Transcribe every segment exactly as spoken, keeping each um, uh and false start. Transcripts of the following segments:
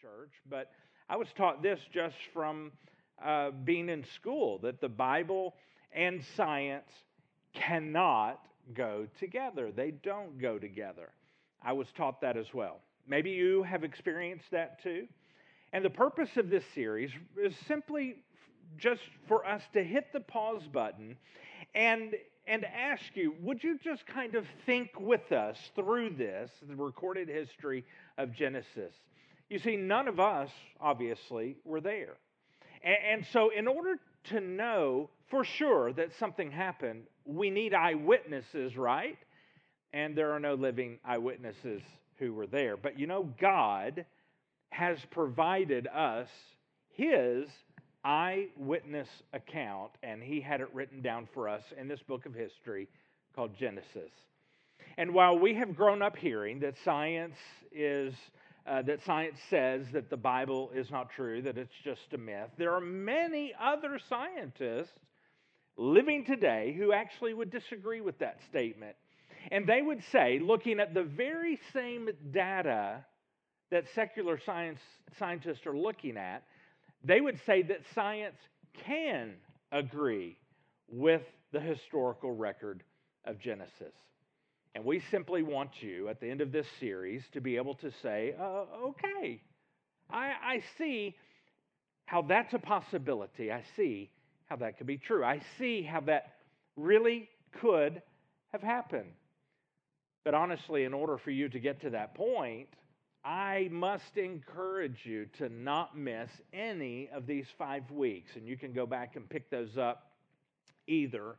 church, but I was taught this just from uh, being in school, that the Bible and science cannot go together. They don't go together. I was taught that as well. Maybe you have experienced that too. And the purpose of this series is simply just for us to hit the pause button and and ask you, would you just kind of think with us through this, the recorded history of Genesis? You see, none of us, obviously, were there. And, and so in order to know for sure that something happened, we need eyewitnesses, right? And there are no living eyewitnesses who were there. But you know, God has provided us His eyewitness account, and He had it written down for us in this book of history called Genesis. And while we have grown up hearing that science is uh, that science says that the Bible is not true, that it's just a myth, there are many other scientists living today who actually would disagree with that statement. And they would say, looking at the very same data that secular science scientists are looking at, they would say that science can agree with the historical record of Genesis. And we simply want you, at the end of this series, to be able to say, uh, okay, I, I see how that's a possibility. I see how that could be true. I see how that really could have happened. But honestly, in order for you to get to that point, I must encourage you to not miss any of these five weeks. And you can go back and pick those up either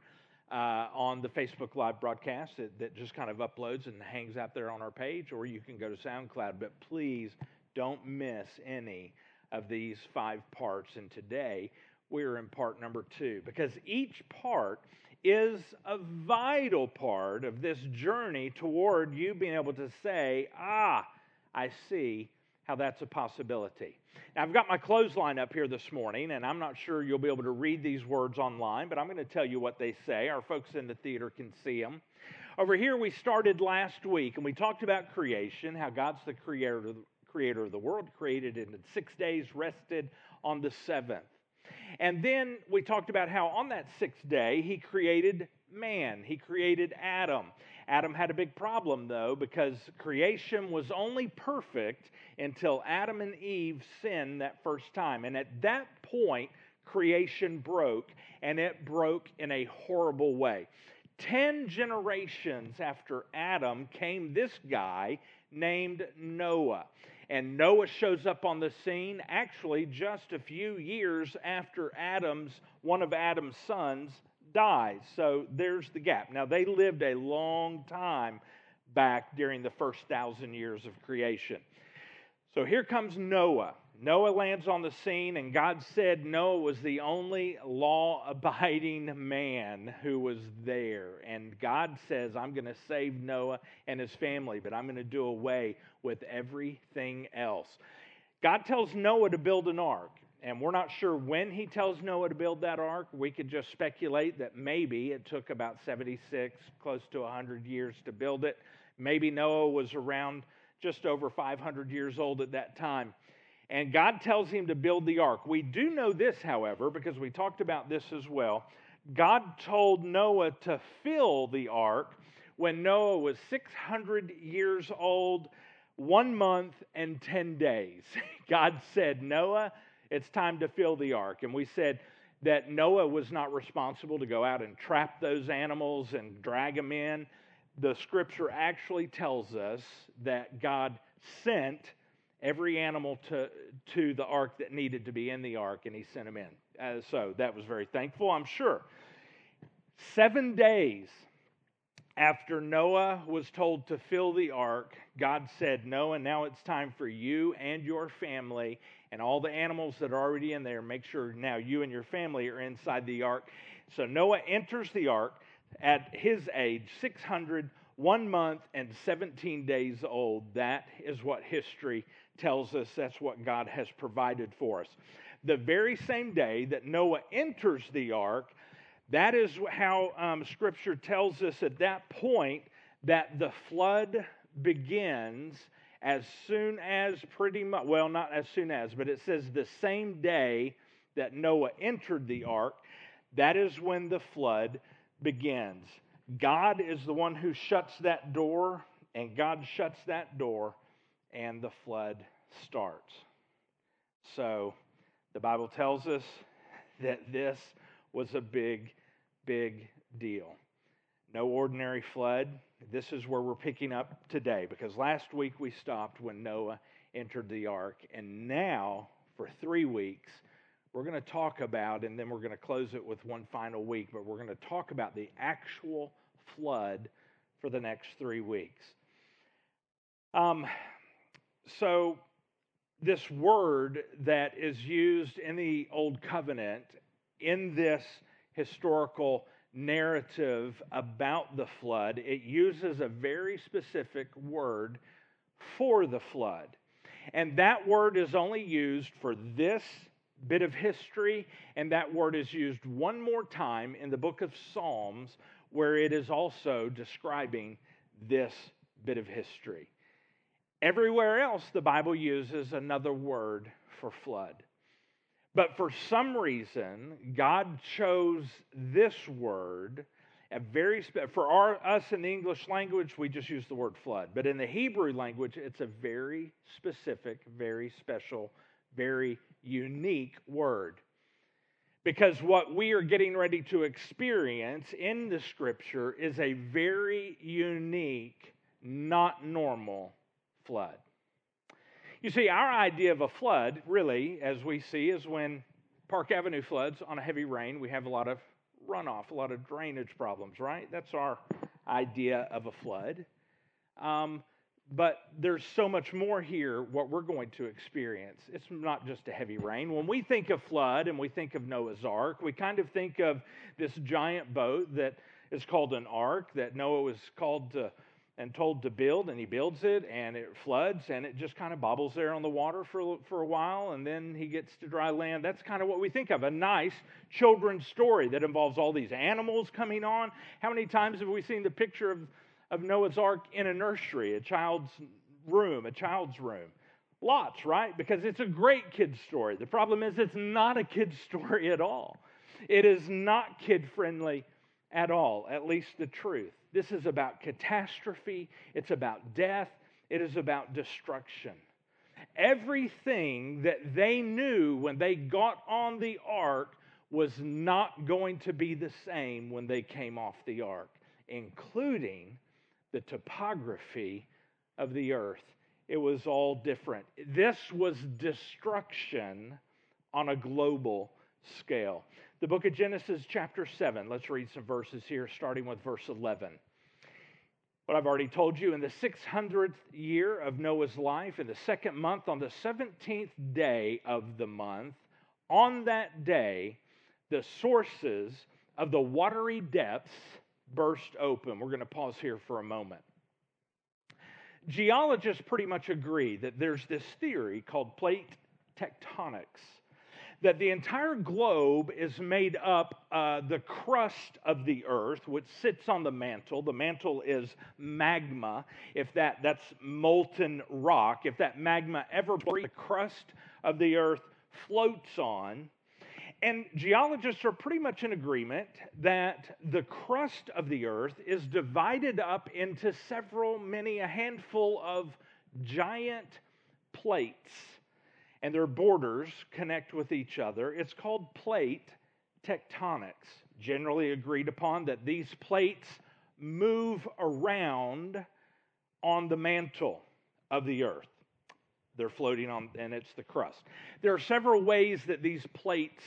uh, on the Facebook Live broadcast that, that just kind of uploads and hangs out there on our page, or you can go to SoundCloud. But please don't miss any of these five parts. And today we are in part number two, because each part is a vital part of this journey toward you being able to say, ah, I see how that's a possibility. Now, I've got my clothesline up here this morning, and I'm not sure you'll be able to read these words online, but I'm going to tell you what they say. Our folks in the theater can see them. Over here, we started last week, and we talked about creation, how God's the creator, creator of the world, created it in six days, rested on the seventh. And then we talked about how on that sixth day, He created man. He created Adam. Adam had a big problem, though, because creation was only perfect until Adam and Eve sinned that first time. And at that point, creation broke, and it broke in a horrible way. Ten generations after Adam came this guy named Noah. And Noah shows up on the scene actually just a few years after Adam's, one of Adam's sons dies. So there's the gap. Now, they lived a long time back during the first thousand years of creation. So here comes Noah. Noah lands on the scene, and God said Noah was the only law-abiding man who was there. And God says, I'm going to save Noah and his family, but I'm going to do away with everything else. God tells Noah to build an ark. And we're not sure when He tells Noah to build that ark. We could just speculate that maybe it took about seventy-six, close to one hundred years to build it. Maybe Noah was around just over five hundred years old at that time. And God tells him to build the ark. We do know this, however, because we talked about this as well. God told Noah to fill the ark when Noah was six hundred years old, one month and ten days. God said, Noah, it's time to fill the ark. And we said that Noah was not responsible to go out and trap those animals and drag them in. The scripture actually tells us that God sent every animal to, to the ark that needed to be in the ark, and He sent them in. Uh, so that was very thankful, I'm sure. Seven days after Noah was told to fill the ark, God said, Noah, now it's time for you and your family and all the animals that are already in there. Make sure now you and your family are inside the ark. So Noah enters the ark at his age, six hundred, one month and seventeen days old. That is what history tells us. That's what God has provided for us. The very same day that Noah enters the ark, that is how um, Scripture tells us at that point that the flood begins as soon as pretty much, well, not as soon as, but it says the same day that Noah entered the ark, that is when the flood begins. God is the one who shuts that door, and God shuts that door, and the flood starts. So the Bible tells us that this was a big, big deal. No ordinary flood. This is where we're picking up today, because last week we stopped when Noah entered the ark. And now, for three weeks, we're going to talk about, and then we're going to close it with one final week, but we're going to talk about the actual flood for the next three weeks. Um, so this word that is used in the Old Covenant in this historical narrative about the flood, it uses a very specific word for the flood. And that word is only used for this bit of history, and that word is used one more time in the book of Psalms, where it is also describing this bit of history. Everywhere else, the Bible uses another word for flood. But for some reason, God chose this word, a very spe- for our, us in the English language, we just use the word flood. But in the Hebrew language, it's a very specific, very special, very unique word. Because what we are getting ready to experience in the Scripture is a very unique, not normal flood. You see, our idea of a flood, really, as we see, is when Park Avenue floods on a heavy rain, we have a lot of runoff, a lot of drainage problems, right? That's our idea of a flood. Um, but there's so much more here, what we're going to experience. It's not just a heavy rain. When we think of flood and we think of Noah's Ark, we kind of think of this giant boat that is called an ark that Noah was called to and told to build, and he builds it, and it floods, and it just kind of bobbles there on the water for, for a while, and then he gets to dry land. That's kind of what we think of, a nice children's story that involves all these animals coming on. How many times have we seen the picture of, of Noah's Ark in a nursery, a child's room, a child's room? Lots, right? Because it's a great kid's story. The problem is it's not a kid's story at all. It is not kid-friendly at all, at least the truth. This is about catastrophe. It's about death. It is about destruction. Everything that they knew when they got on the ark was not going to be the same when they came off the ark, including the topography of the earth. It was all different. This was destruction on a global scale. The book of Genesis, chapter seven. Let's read some verses here, starting with verse eleven. What I've already told you, in the six hundredth year of Noah's life, in the second month, on the seventeenth day of the month, on that day, the sources of the watery depths burst open. We're going to pause here for a moment. Geologists pretty much agree that there's this theory called plate tectonics, that the entire globe is made up uh, the crust of the earth, which sits on the mantle. The mantle is magma. If that, that's molten rock. If that magma ever breaks, the crust of the earth floats on. And geologists are pretty much in agreement that the crust of the earth is divided up into several, many, a handful of giant plates, and their borders connect with each other. It's called plate tectonics. Generally agreed upon that these plates move around on the mantle of the earth. They're floating on, and it's the crust. There are several ways that these plates,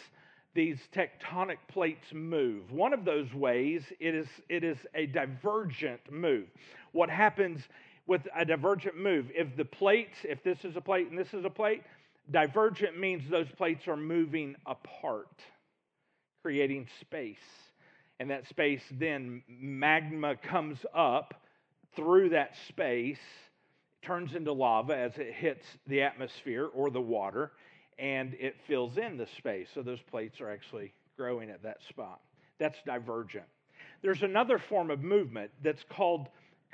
these tectonic plates move. One of those ways, it is, it is a divergent move. What happens with a divergent move, if the plates, if this is a plate and this is a plate, divergent means those plates are moving apart, creating space. And that space, then magma comes up through that space, turns into lava as it hits the atmosphere or the water, and it fills in the space. So those plates are actually growing at that spot. That's divergent. There's another form of movement that's called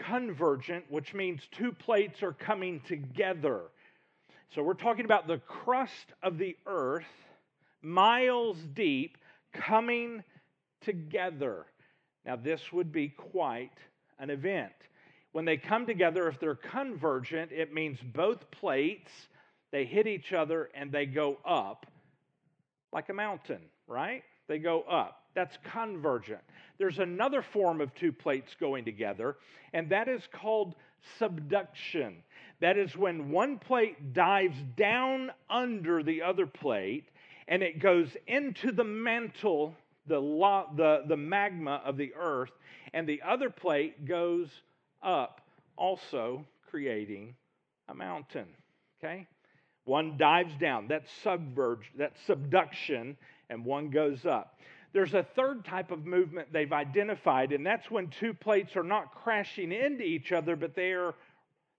convergent, which means two plates are coming together. So we're talking about the crust of the earth, miles deep, coming together. Now, this would be quite an event. When they come together, if they're convergent, it means both plates, they hit each other and they go up like a mountain, right? They go up. That's convergent. There's another form of two plates going together, and that is called subduction. That is when one plate dives down under the other plate, and it goes into the mantle, the, lo- the, the magma of the earth, and the other plate goes up, also creating a mountain, okay? One dives down, that's subverge, that's subduction, and one goes up. There's a third type of movement they've identified, and that's when two plates are not crashing into each other, but they are,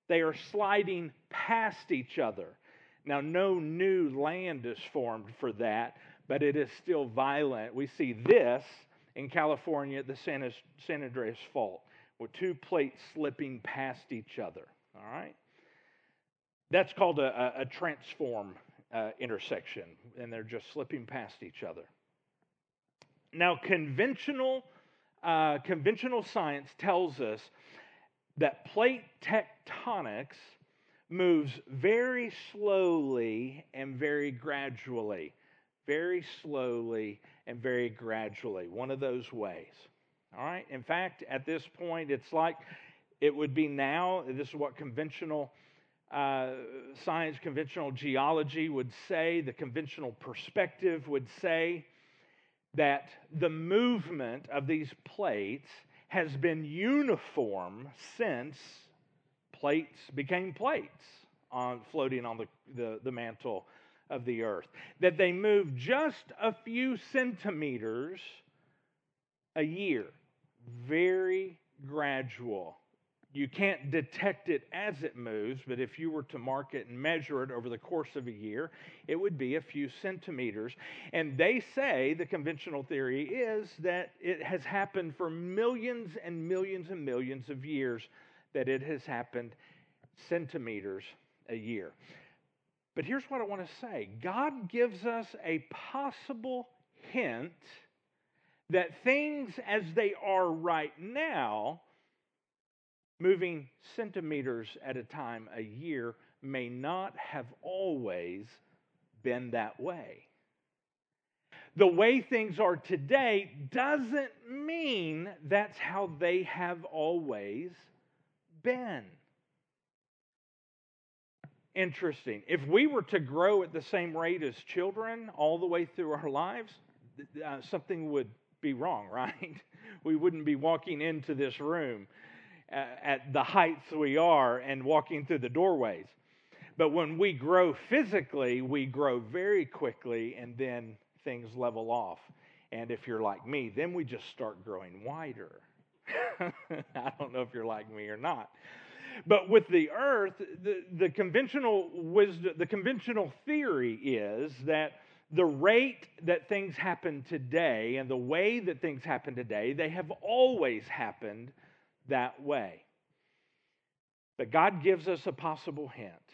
they are sliding past each other. Now, no new land is formed for that, but it is still violent. We see this in California at the San Andreas Fault, with two plates slipping past each other, all right? That's called a, a, a transform uh, intersection, and they're just slipping past each other. Now, conventional, uh, conventional science tells us that plate tectonics moves very slowly and very gradually. Very slowly and very gradually. One of those ways. All right? In fact, at this point, it's like it would be now. This is what conventional Uh, science, conventional geology would say, the conventional perspective would say that the movement of these plates has been uniform since plates became plates on floating on the, the, the mantle of the earth. That they move just a few centimeters a year. Very gradual. You can't detect it as it moves, but if you were to mark it and measure it over the course of a year, it would be a few centimeters. And they say, the conventional theory is, that it has happened for millions and millions and millions of years, that it has happened centimeters a year. But here's what I want to say. God gives us a possible hint that things as they are right now, moving centimeters at a time a year, may not have always been that way. The way things are today doesn't mean that's how they have always been. Interesting. If we were to grow at the same rate as children all the way through our lives, uh, something would be wrong, right? We wouldn't be walking into this room at the heights we are and walking through the doorways. But when we grow physically, we grow very quickly, and then things level off. And if you're like me, then we just start growing wider. I don't know if you're like me or not. But with the earth, the, the conventional wisdom, the conventional theory is that the rate that things happen today and the way that things happen today, they have always happened that way. But God gives us a possible hint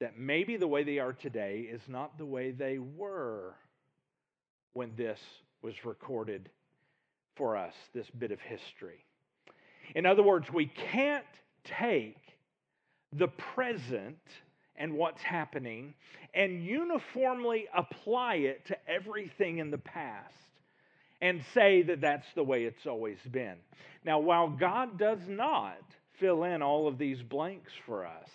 that maybe the way they are today is not the way they were when this was recorded for us, this bit of history. In other words, we can't take the present and what's happening and uniformly apply it to everything in the past and say that that's the way it's always been. Now, while God does not fill in all of these blanks for us,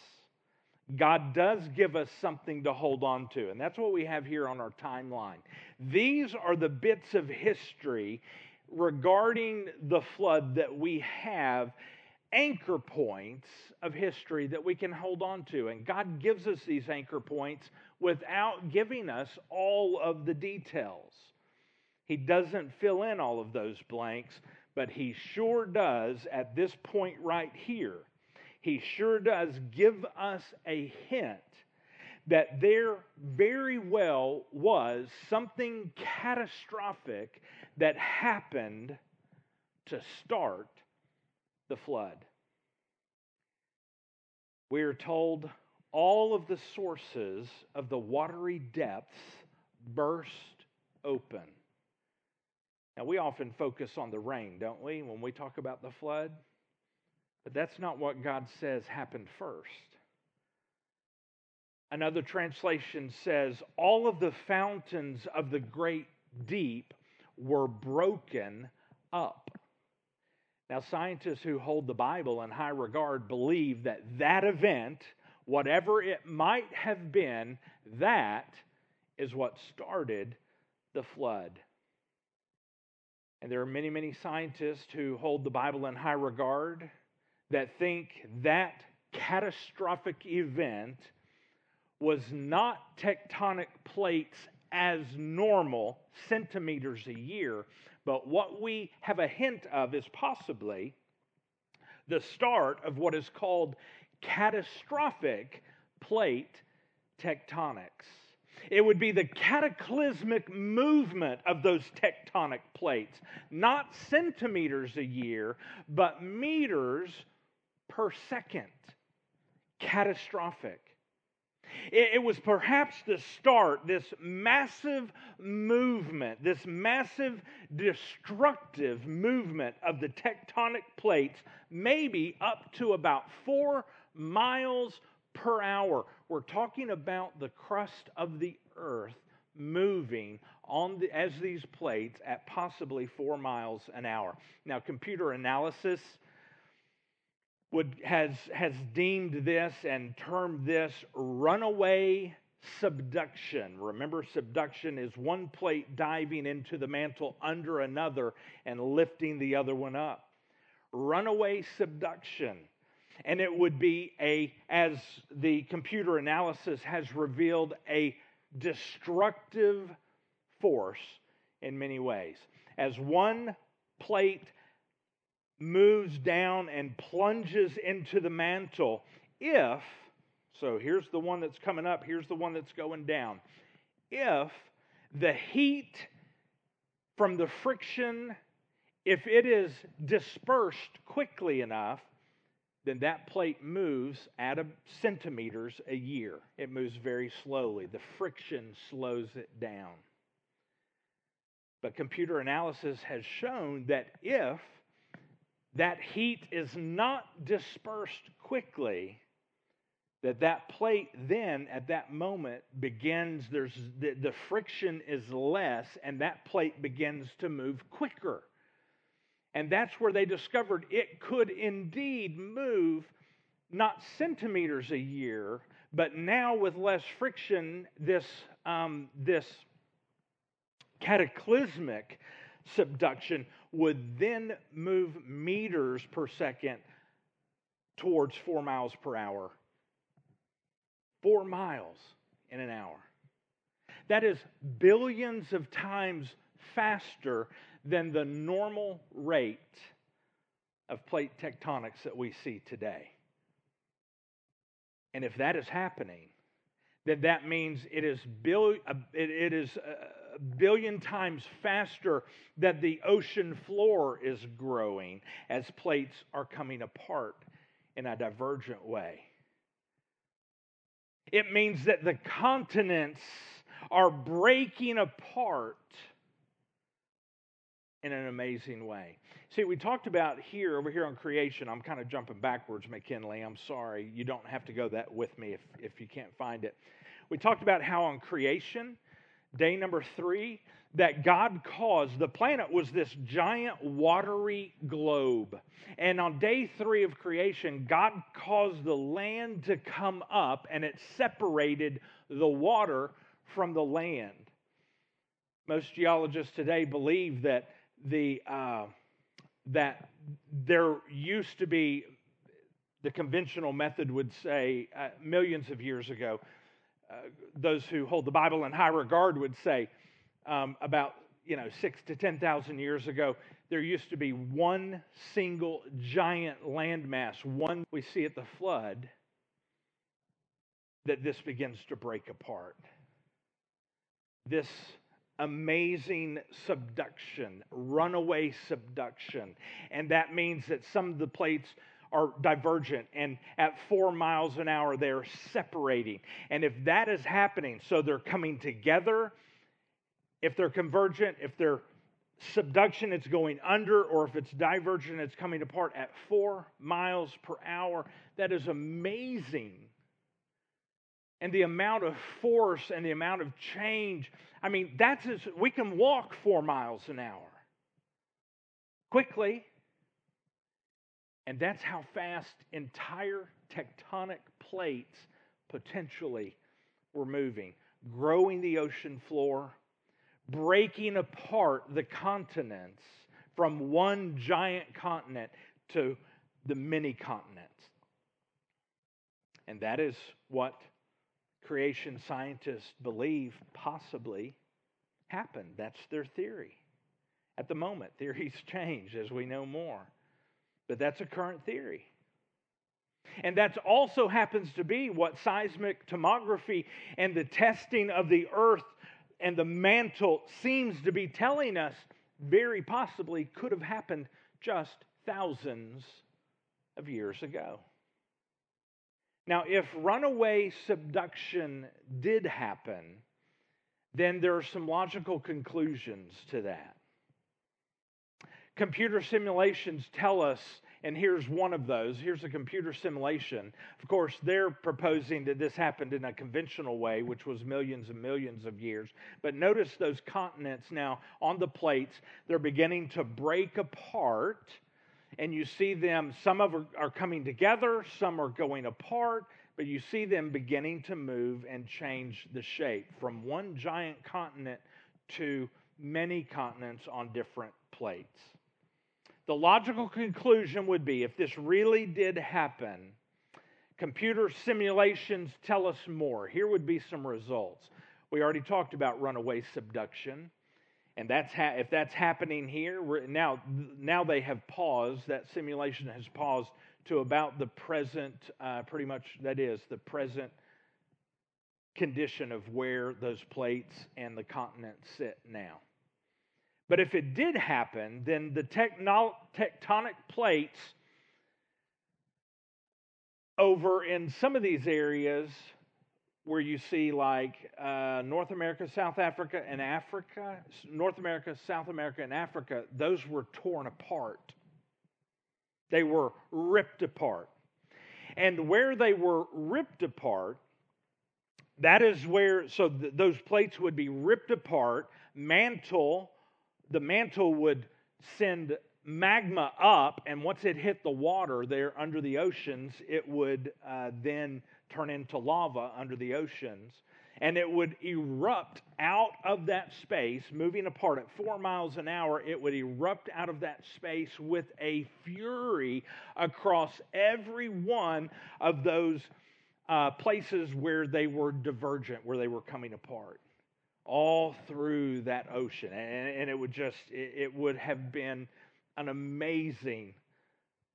God does give us something to hold on to, and that's what we have here on our timeline. These are the bits of history regarding the flood that we have, anchor points of history that we can hold on to, and God gives us these anchor points without giving us all of the details. He doesn't fill in all of those blanks, but he sure does at this point right here. He sure does give us a hint that there very well was something catastrophic that happened to start the flood. we are told all of the sources of the watery depths burst open. Now, we often focus on the rain, don't we, when we talk about the flood? But that's not what God says happened first. Another translation says, all of the fountains of the great deep were broken up. Now, scientists who hold the Bible in high regard believe that that event, whatever it might have been, that is what started the flood. And there are many, many scientists who hold the Bible in high regard that think that catastrophic event was not tectonic plates as normal, centimeters a year, but what we have a hint of is possibly the start of what is called catastrophic plate tectonics. It would be the cataclysmic movement of those tectonic plates, not centimeters a year, but meters per second. Catastrophic. It was perhaps the start, this massive movement, this massive destructive movement of the tectonic plates, maybe up to about four miles per hour. We're talking about the crust of the earth moving on the, as these plates at possibly four miles an hour. Now, computer analysis Would, has, has deemed this and termed this runaway subduction. Remember, subduction is one plate diving into the mantle under another and lifting the other one up. Runaway subduction. And it would be a, as the computer analysis has revealed, a destructive force in many ways. As one plate moves down and plunges into the mantle, if, so here's the one that's coming up, here's the one that's going down, if the heat from the friction, if it is dispersed quickly enough, then that plate moves at a centimeters a year. It moves very slowly. The friction slows it down. But computer analysis has shown that if that heat is not dispersed quickly, that that plate then at that moment begins, there's the, the friction is less, and that plate begins to move quicker. And that's where they discovered it could indeed move not centimeters a year, but now with less friction, this, um, this cataclysmic subduction would then move meters per second towards four miles per hour. Four miles in an hour. That is billions of times faster than the normal rate of plate tectonics that we see today. And if that is happening, then that means it is billion, it is uh, a billion times faster that the ocean floor is growing as plates are coming apart in a divergent way. It means that the continents are breaking apart in an amazing way. See, we talked about here, over here on creation, I'm kind of jumping backwards, McKinley, I'm sorry. You don't have to go that with me if, if you can't find it. We talked about how on creation, day number three, that God caused, the planet was this giant watery globe. And on day three of creation, God caused the land to come up, and it separated the water from the land. Most geologists today believe that the uh, that there used to be, the conventional method would say uh, millions of years ago, Uh, those who hold the Bible in high regard would say um, about, you know, six to ten thousand years ago, there used to be one single giant landmass, one we see at the flood, that this begins to break apart. This amazing subduction, runaway subduction. And that means that some of the plates are divergent, and at four miles an hour they are separating. And if that is happening, so they're coming together, if they're convergent, if they're subduction, it's going under, or if it's divergent, it's coming apart at four miles per hour. That is amazing. And the amount of force and the amount of change. I mean, that's as, we can walk four miles an hour quickly. And that's how fast entire tectonic plates potentially were moving, growing the ocean floor, breaking apart the continents from one giant continent to the many continents. And that is what creation scientists believe possibly happened. That's their theory. At the moment, theories change as we know more. But that's a current theory. And that also happens to be what seismic tomography and the testing of the earth and the mantle seems to be telling us very possibly could have happened just thousands of years ago. Now, if runaway subduction did happen, then there are some logical conclusions to that. Computer simulations tell us, and here's one of those. Here's a computer simulation. Of course, they're proposing that this happened in a conventional way, which was millions and millions of years. But notice those continents now on the plates, they're beginning to break apart. And you see them, some of them are coming together, some are going apart, but you see them beginning to move and change the shape from one giant continent to many continents on different plates. The logical conclusion would be, if this really did happen, computer simulations tell us more. Here would be some results. We already talked about runaway subduction. And that's ha- if that's happening here, we're, now, now they have paused, that simulation has paused to about the present, uh, pretty much that is, the present condition of where those plates and the continents sit now. But if it did happen, then the techno- tectonic plates over in some of these areas where you see like uh, North America, South Africa, and Africa, North America, South America, and Africa, those were torn apart. They were ripped apart. And where they were ripped apart, that is where, so th- those plates would be ripped apart, mantle, the mantle would send magma up, and once it hit the water there under the oceans, it would uh, then turn into lava under the oceans, and it would erupt out of that space, moving apart at four miles an hour. It would erupt out of that space with a fury across every one of those uh, places where they were divergent, where they were coming apart, all through that ocean. And, and it would just, it, it would have been an amazing,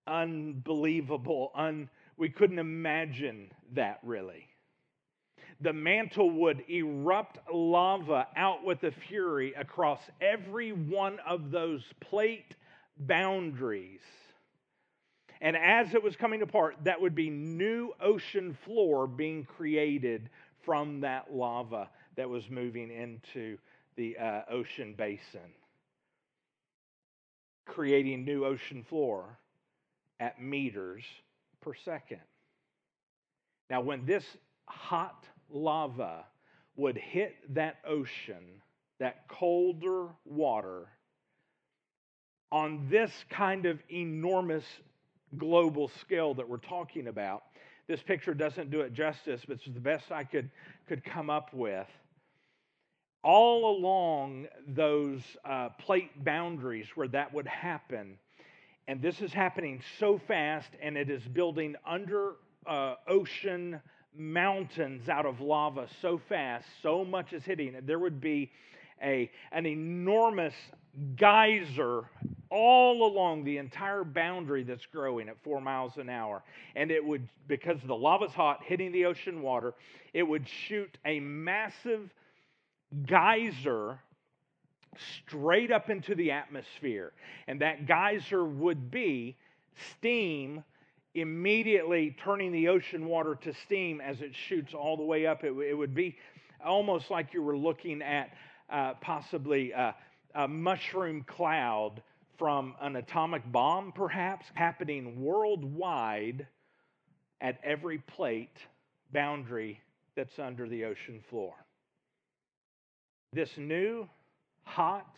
unbelievable, un. We couldn't imagine that, really. The mantle would erupt lava out with a fury across every one of those plate boundaries. And as it was coming apart, that would be new ocean floor being created from that lava that was moving into the uh, ocean basin, creating new ocean floor at meters per second. Now, when this hot lava would hit that ocean, that colder water, on this kind of enormous global scale that we're talking about, this picture doesn't do it justice, but it's the best I could, could come up with. All along those uh, plate boundaries where that would happen, and this is happening so fast, and it is building under uh, ocean mountains out of lava so fast, so much is hitting. There would be a, an enormous geyser all along the entire boundary that's growing at four miles an hour. And it would, because the lava's hot, hitting the ocean water, it would shoot a massive geyser straight up into the atmosphere. And that geyser would be steam immediately turning the ocean water to steam as it shoots all the way up. It, it would be almost like you were looking at uh, possibly a, a mushroom cloud from an atomic bomb, perhaps, happening worldwide at every plate boundary that's under the ocean floor. This new, hot,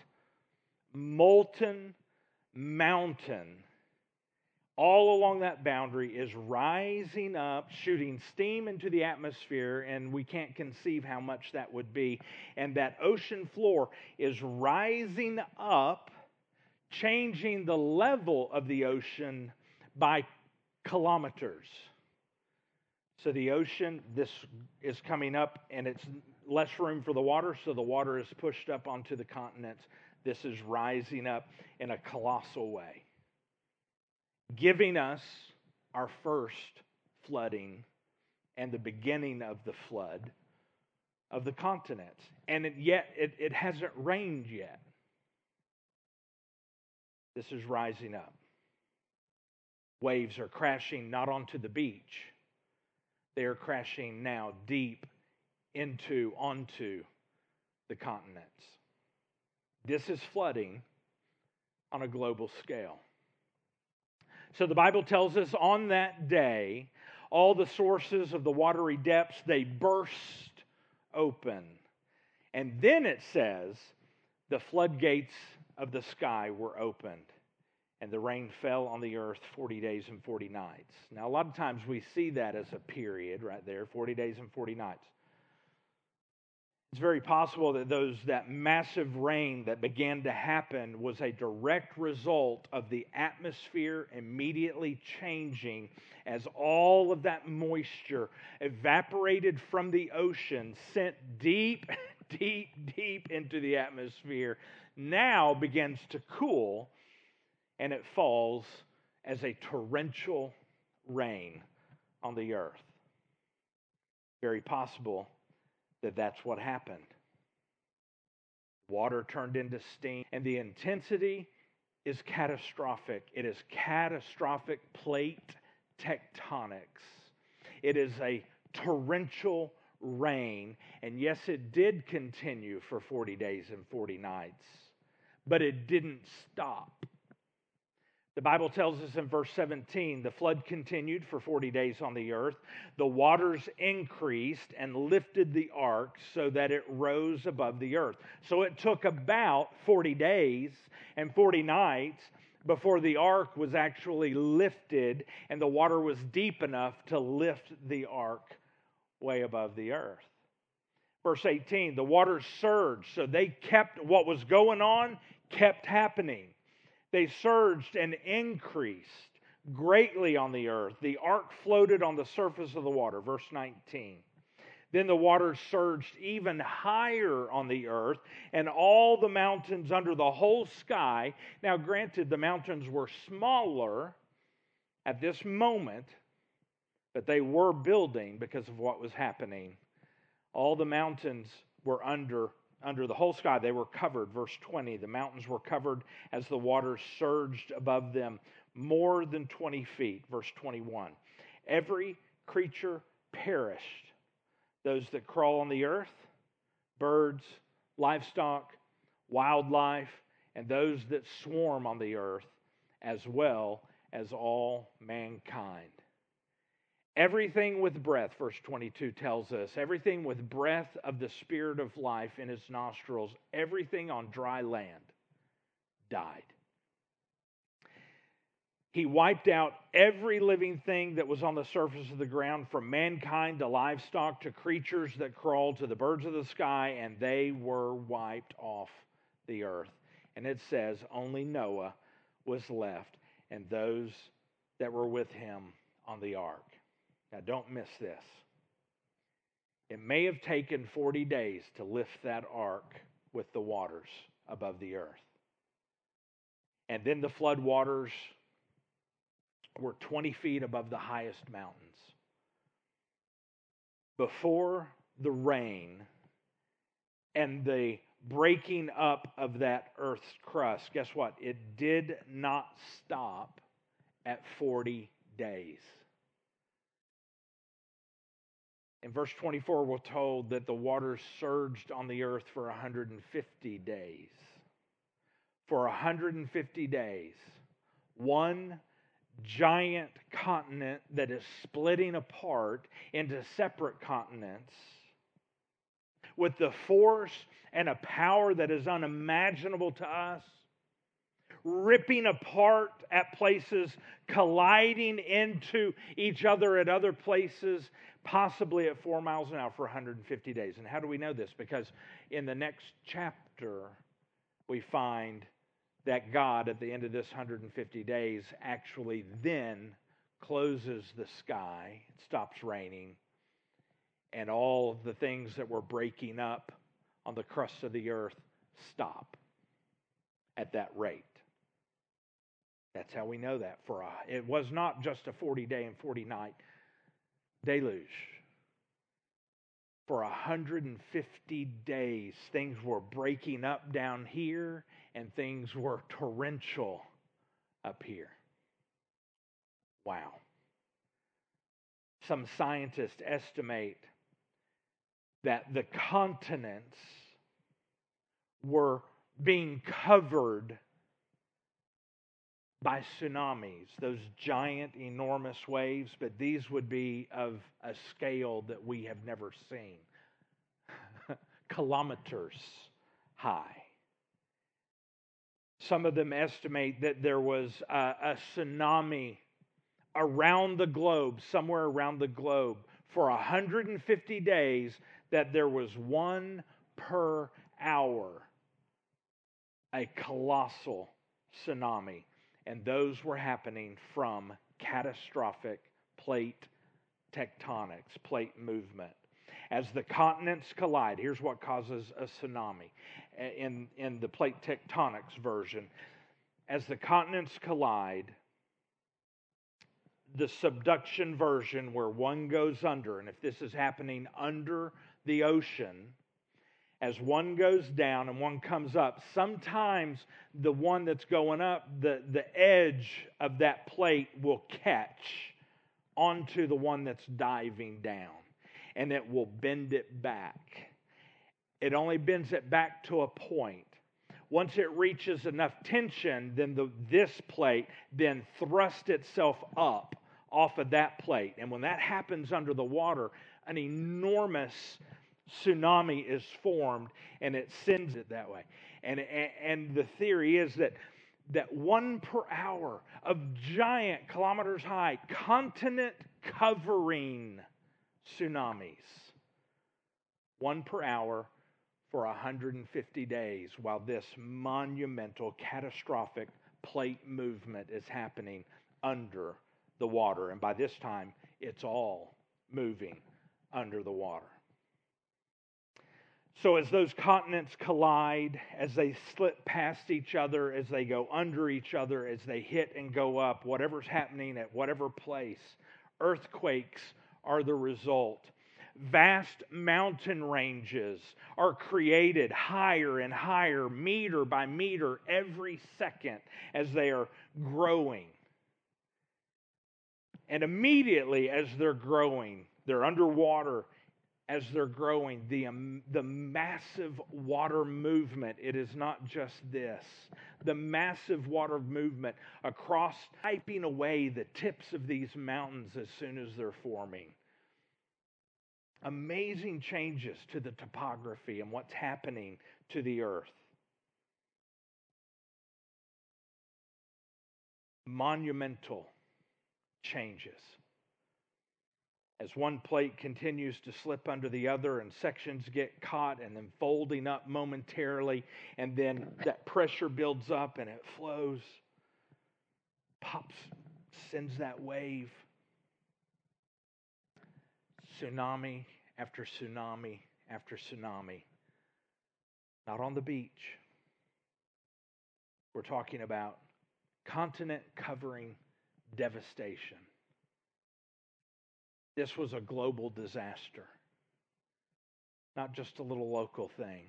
molten mountain all along that boundary is rising up, shooting steam into the atmosphere, and we can't conceive how much that would be. And that ocean floor is rising up, changing the level of the ocean by kilometers. So the ocean, this is coming up, and it's less room for the water, so the water is pushed up onto the continents. This is rising up in a colossal way, giving us our first flooding and the beginning of the flood of the continents. And it, yet, it, it hasn't rained yet. This is rising up. Waves are crashing not onto the beach. They are crashing now deep into, onto the continents. This is flooding on a global scale. So the Bible tells us on that day, all the sources of the watery depths, they burst open. And then it says, the floodgates of the sky were opened, and the rain fell on the earth forty days and forty nights. Now, a lot of times we see that as a period right there, forty days and forty nights. It's very possible that those that massive rain that began to happen was a direct result of the atmosphere immediately changing as all of that moisture evaporated from the ocean, sent deep, deep, deep into the atmosphere, now begins to cool, and it falls as a torrential rain on the earth. Very possible that that's what happened. Water turned into steam, and the intensity is catastrophic. It is catastrophic plate tectonics. It is a torrential rain, and yes, it did continue for forty days and forty nights, but it didn't stop. The Bible tells us in verse seventeen, the flood continued for forty days on the earth. The waters increased and lifted the ark so that it rose above the earth. So it took about forty days and forty nights before the ark was actually lifted and the water was deep enough to lift the ark way above the earth. Verse eighteen, the waters surged, so they kept what was going on, kept happening. They surged and increased greatly on the earth. The ark floated on the surface of the water. Verse nineteen. Then the waters surged even higher on the earth, and all the mountains under the whole sky. Now, granted, the mountains were smaller at this moment, but they were building because of what was happening. All the mountains were under Under the whole sky, they were covered. Verse twenty, the mountains were covered as the waters surged above them more than twenty feet. Verse twenty-one, every creature perished. Those that crawl on the earth, birds, livestock, wildlife, and those that swarm on the earth, as well as all mankind. Everything with breath, verse twenty-two tells us, everything with breath of the Spirit of life in its nostrils, everything on dry land died. He wiped out every living thing that was on the surface of the ground, from mankind to livestock to creatures that crawl to the birds of the sky, and they were wiped off the earth. And it says only Noah was left and those that were with him on the ark. Now, don't miss this. It may have taken forty days to lift that ark with the waters above the earth. And then the flood waters were twenty feet above the highest mountains. Before the rain and the breaking up of that earth's crust, guess what? It did not stop at forty days. In verse twenty-four, we're told that the waters surged on the earth for one hundred fifty days. For one hundred fifty days, one giant continent that is splitting apart into separate continents, with the force and a power that is unimaginable to us, ripping apart at places, colliding into each other at other places, possibly at four miles an hour for one hundred fifty days. And how do we know this? Because in the next chapter, we find that God, at the end of this one hundred fifty days, actually then closes the sky, it stops raining, and all of the things that were breaking up on the crust of the earth stop at that rate. That's how we know that. For a, it was not just a forty-day and forty-night deluge. For one hundred fifty days, things were breaking up down here, and things were torrential up here. Wow. Some scientists estimate that the continents were being covered by tsunamis, those giant, enormous waves, but these would be of a scale that we have never seen. Kilometers high. Some of them estimate that there was a, a tsunami around the globe, somewhere around the globe, for one hundred fifty days, that there was one per hour, a colossal tsunami. And those were happening from catastrophic plate tectonics, plate movement. As the continents collide, here's what causes a tsunami in, in the plate tectonics version. As the continents collide, the subduction version where one goes under, and if this is happening under the ocean, as one goes down and one comes up, sometimes the one that's going up, the, the edge of that plate will catch onto the one that's diving down, and it will bend it back. It only bends it back to a point. Once it reaches enough tension, then the, this plate then thrusts itself up off of that plate. And when that happens under the water, an enormous tsunami is formed, and it sends it that way. And, and, and the theory is that, that one per hour of giant, kilometers high, continent-covering tsunamis, one per hour for one hundred fifty days, while this monumental, catastrophic plate movement is happening under the water. And by this time, it's all moving under the water. So as those continents collide, as they slip past each other, as they go under each other, as they hit and go up, whatever's happening at whatever place, earthquakes are the result. Vast mountain ranges are created higher and higher, meter by meter, every second as they are growing. And immediately as they're growing, they're underwater. As they're growing, the, um, the massive water movement, it is not just this. The massive water movement across, wiping away the tips of these mountains as soon as they're forming. Amazing changes to the topography and what's happening to the earth. Monumental changes. As one plate continues to slip under the other and sections get caught and then folding up momentarily, and then that pressure builds up and it flows, pops, sends that wave. Tsunami after tsunami after tsunami. Not on the beach. We're talking about continent-covering devastation. This was a global disaster, not just a little local thing.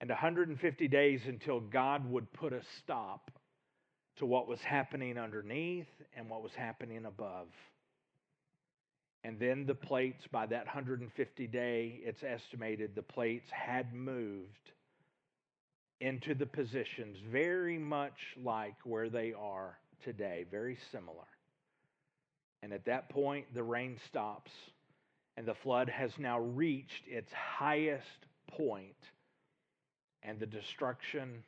And one hundred fifty days until God would put a stop to what was happening underneath and what was happening above. And then the plates, by that one hundred fifty day, it's estimated the plates had moved into the positions very much like where they are today, very similar. And at that point, the rain stops, and the flood has now reached its highest point, and the destruction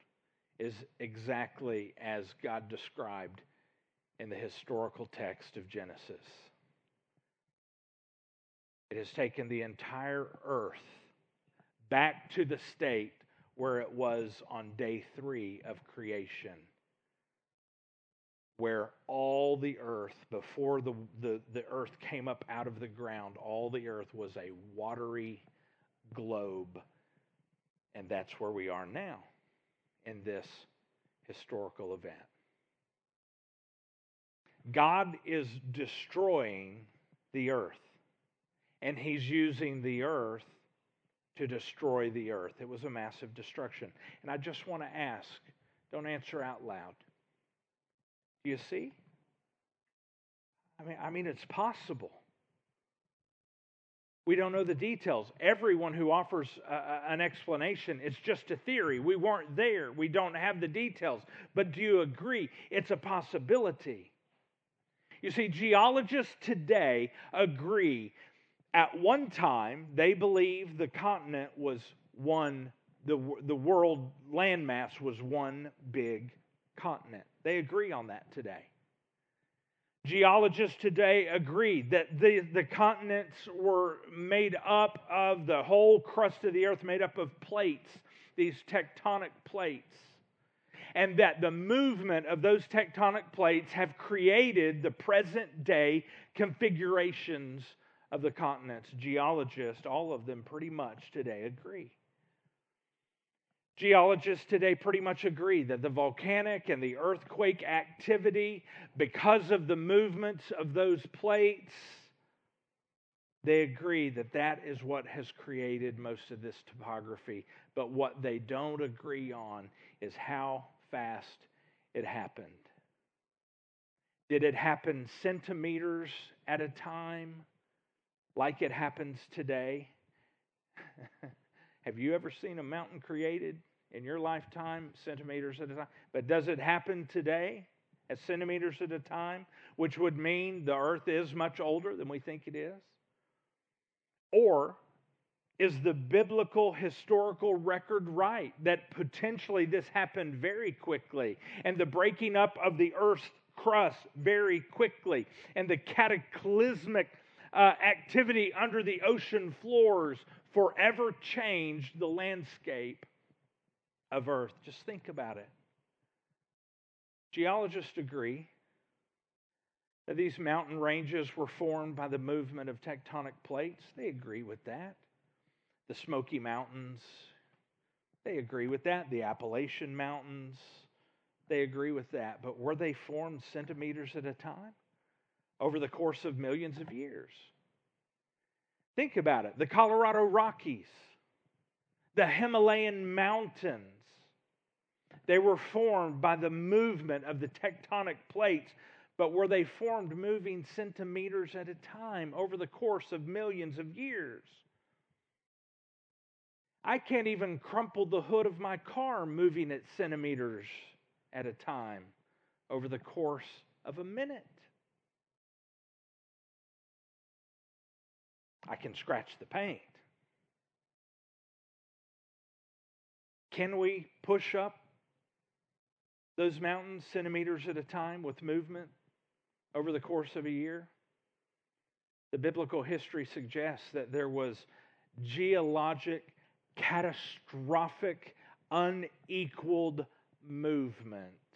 is exactly as God described in the historical text of Genesis. It has taken the entire earth back to the state where it was on day three of creation, where all the earth, before the, the, the earth came up out of the ground, all the earth was a watery globe. And that's where we are now in this historical event. God is destroying the earth, and he's using the earth to destroy the earth. It was a massive destruction. And I just want to ask, don't answer out loud. Do you see? I mean, I mean, it's possible. We don't know the details. Everyone who offers a, an explanation, it's just a theory. We weren't there. We don't have the details. But do you agree? It's a possibility. You see, geologists today agree. At one time, they believed the continent was one, the, the world landmass was one big continent. They agree on that today. Geologists today agree that the, the continents were made up of the whole crust of the earth, made up of plates, these tectonic plates, and that the movement of those tectonic plates have created the present-day configurations of the continents. Geologists, all of them pretty much today agree. Geologists today pretty much agree that the volcanic and the earthquake activity, because of the movements of those plates, they agree that that is what has created most of this topography. But what they don't agree on is how fast it happened. Did it happen centimeters at a time, like it happens today? Have you ever seen a mountain created in your lifetime, centimeters at a time? But does it happen today at centimeters at a time, which would mean the earth is much older than we think it is? Or is the biblical historical record right that potentially this happened very quickly, and the breaking up of the earth's crust very quickly, and the cataclysmic Uh, activity under the ocean floors forever changed the landscape of Earth? Just think about it. Geologists agree that these mountain ranges were formed by the movement of tectonic plates. They agree with that. The Smoky Mountains, they agree with that. The Appalachian Mountains, they agree with that. But were they formed centimeters at a time, over the course of millions of years? Think about it. The Colorado Rockies, the Himalayan mountains, they were formed by the movement of the tectonic plates, but were they formed moving centimeters at a time over the course of millions of years? I can't even crumple the hood of my car moving it centimeters at a time over the course of a minute. I can scratch the paint. Can we push up those mountains centimeters at a time with movement over the course of a year? The biblical history suggests that there was geologic, catastrophic, unequaled movement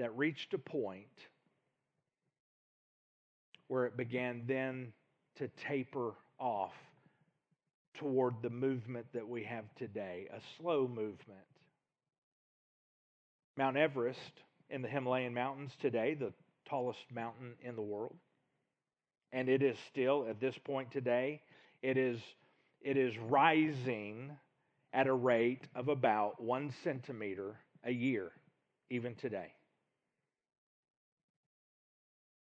that reached a point where it began then to taper off toward the movement that we have today, a slow movement. Mount Everest in the Himalayan mountains today, the tallest mountain in the world, and it is still, at this point today, it is, it is rising at a rate of about one centimeter a year, even today.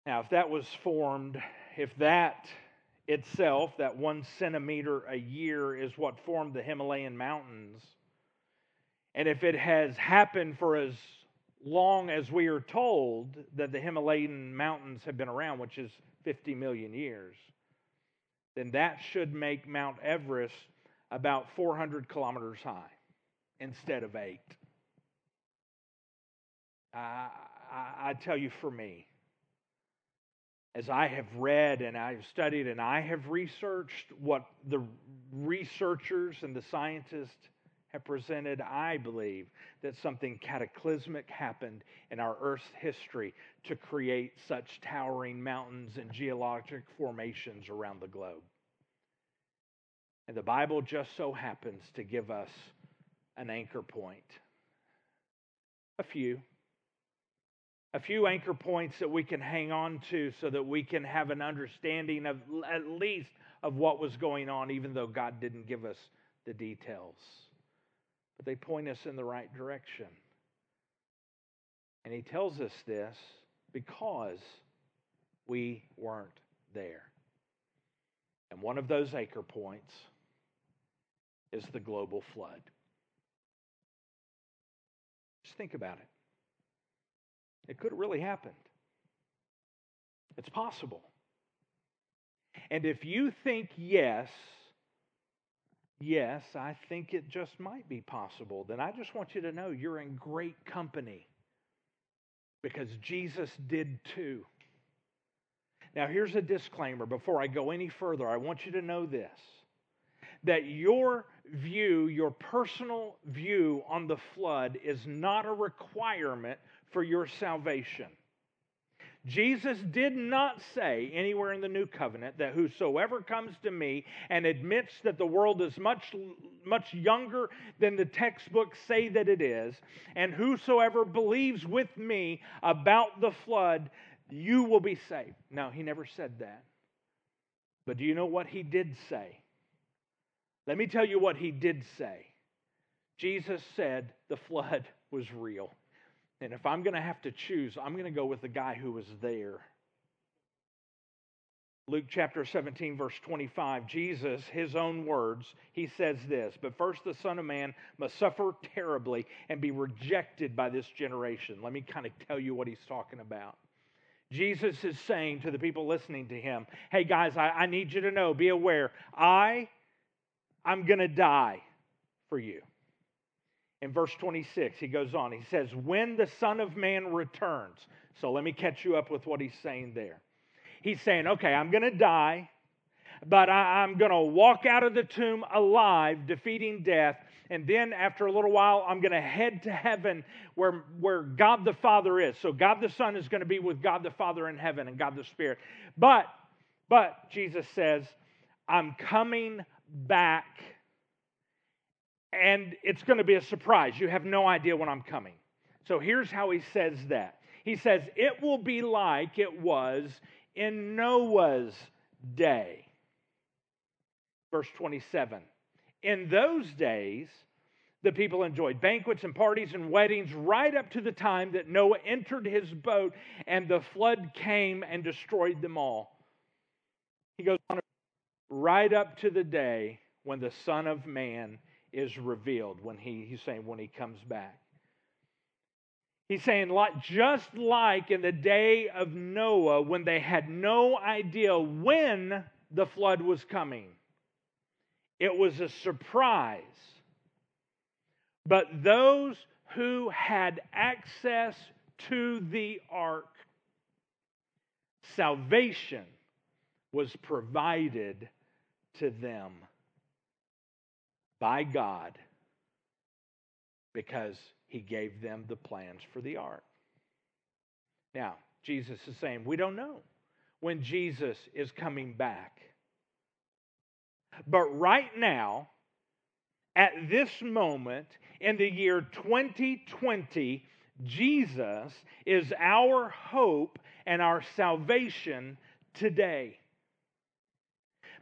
Now, if that was formed, if that itself, that one centimeter a year, is what formed the Himalayan mountains, and if it has happened for as long as we are told that the Himalayan mountains have been around, which is fifty million years, then that should make Mount Everest about four hundred kilometers high instead of eight. I, I, I tell you, for me, as I have read and I've studied and I have researched what the researchers and the scientists have presented, I believe that something cataclysmic happened in our Earth's history to create such towering mountains and geologic formations around the globe. And the Bible just so happens to give us an anchor point. A few. A few anchor points that we can hang on to so that we can have an understanding of at least of what was going on, even though God didn't give us the details. But they point us in the right direction. And he tells us this because we weren't there. And one of those anchor points is the global flood. Just think about it. It could have really happened. It's possible. And if you think yes, yes, I think it just might be possible, then I just want you to know you're in great company, because Jesus did too. Now, here's a disclaimer before I go any further. I want you to know this, that your view, your personal view on the flood is not a requirement for your salvation. Jesus did not say anywhere in the New Covenant that whosoever comes to me and admits that the world is much, much younger than the textbooks say that it is, and whosoever believes with me about the flood, you will be saved. No, he never said that. But do you know what he did say? Let me tell you what he did say. Jesus said the flood was real. And if I'm going to have to choose, I'm going to go with the guy who was there. Luke chapter seventeen, verse twenty-five, Jesus, his own words, he says this, "But first the Son of Man must suffer terribly and be rejected by this generation." Let me kind of tell you what he's talking about. Jesus is saying to the people listening to him, hey guys, I, I need you to know, be aware, I, I'm going to die for you. In verse twenty-six, he goes on. He says, when the Son of Man returns. So let me catch you up with what he's saying there. He's saying, okay, I'm going to die, but I, I'm going to walk out of the tomb alive, defeating death. And then after a little while, I'm going to head to heaven where, where God the Father is. So God the Son is going to be with God the Father in heaven and God the Spirit. But, but Jesus says, I'm coming back. And it's going to be a surprise. You have no idea when I'm coming. So here's how he says that. He says, it will be like it was in Noah's day. Verse twenty-seven. In those days, the people enjoyed banquets and parties and weddings right up to the time that Noah entered his boat and the flood came and destroyed them all. He goes on, right up to the day when the Son of Man is revealed, when he, he's saying when he comes back. He's saying like, just like in the day of Noah when they had no idea when the flood was coming. It was a surprise. But those who had access to the ark, salvation was provided to them by God, because he gave them the plans for the ark. Now, Jesus is saying, we don't know when Jesus is coming back. But right now, at this moment, in the year twenty twenty, Jesus is our hope and our salvation today.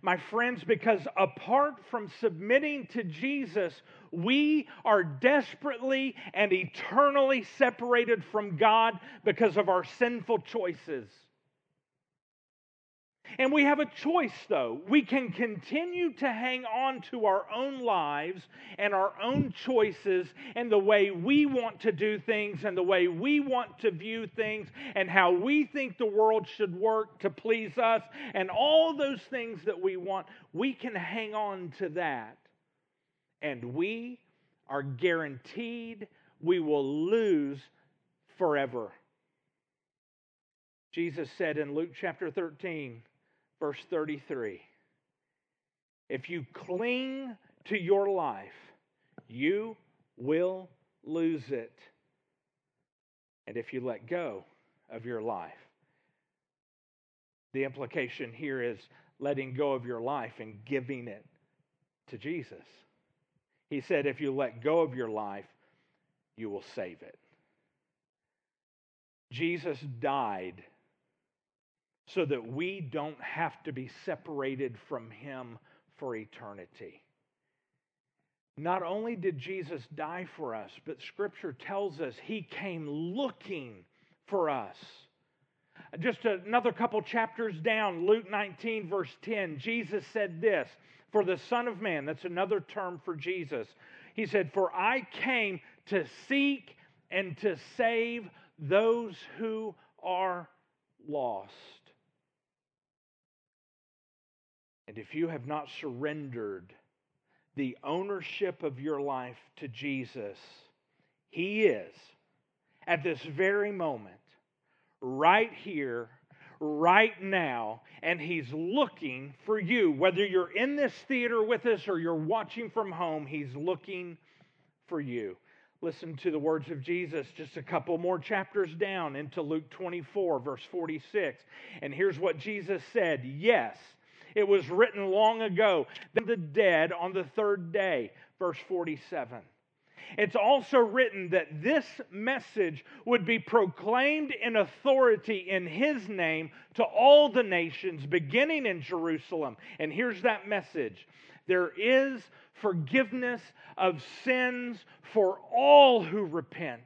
My friends, because apart from submitting to Jesus, we are desperately and eternally separated from God because of our sinful choices. And we have a choice, though. We can continue to hang on to our own lives and our own choices and the way we want to do things and the way we want to view things and how we think the world should work to please us and all those things that we want. We can hang on to that. And we are guaranteed we will lose forever. Jesus said in Luke chapter thirteen, verse thirty-three, if you cling to your life, you will lose it. And if you let go of your life, the implication here is letting go of your life and giving it to Jesus. He said, if you let go of your life, you will save it. Jesus died so that we don't have to be separated from Him for eternity. Not only did Jesus die for us, but Scripture tells us He came looking for us. Just another couple chapters down, Luke nineteen, verse ten, Jesus said this, for the Son of Man, that's another term for Jesus. He said, for I came to seek and to save those who are lost. And if you have not surrendered the ownership of your life to Jesus, He is, at this very moment, right here, right now, and He's looking for you. Whether you're in this theater with us or you're watching from home, He's looking for you. Listen to the words of Jesus just a couple more chapters down into Luke twenty-four, verse forty-six. And here's what Jesus said. Yes, it was written long ago, that the dead on the third day, verse forty-seven. It's also written that this message would be proclaimed in authority in His name to all the nations, beginning in Jerusalem. And here's that message. There is forgiveness of sins for all who repent.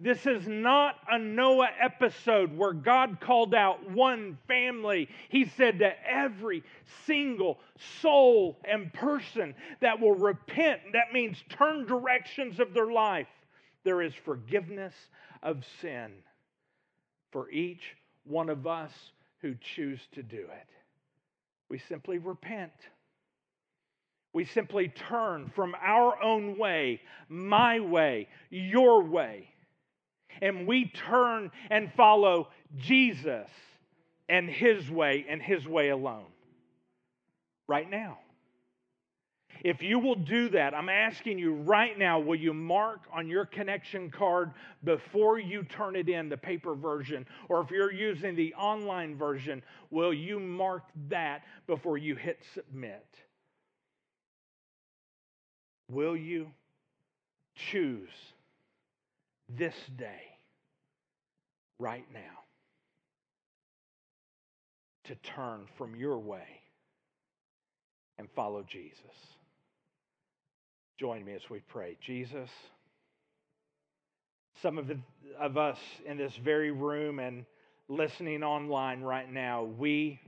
This is not a Noah episode where God called out one family. He said to every single soul and person that will repent, that means turn directions of their life, there is forgiveness of sin for each one of us who choose to do it. We simply repent. We simply turn from our own way, my way, your way. And we turn and follow Jesus and His way and His way alone. Right now. If you will do that, I'm asking you right now, will you mark on your connection card before you turn it in, the paper version, or if you're using the online version, will you mark that before you hit submit? Will you choose this day, right now, to turn from your way and follow Jesus? Join me as we pray. Jesus, some of, the, of us in this very room and listening online right now, we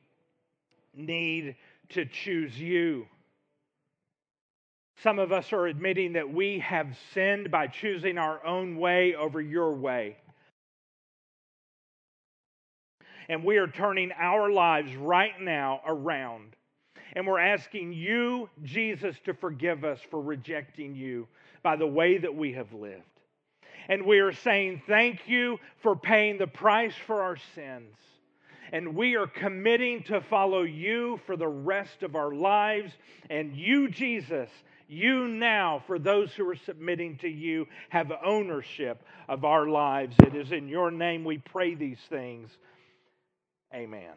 need to choose You. Some of us are admitting that we have sinned by choosing our own way over Your way. And we are turning our lives right now around. And we're asking You, Jesus, to forgive us for rejecting You by the way that we have lived. And we are saying thank You for paying the price for our sins. And we are committing to follow You for the rest of our lives. And You, Jesus, You now, for those who are submitting to You, have ownership of our lives. It is in Your name we pray these things. Amen.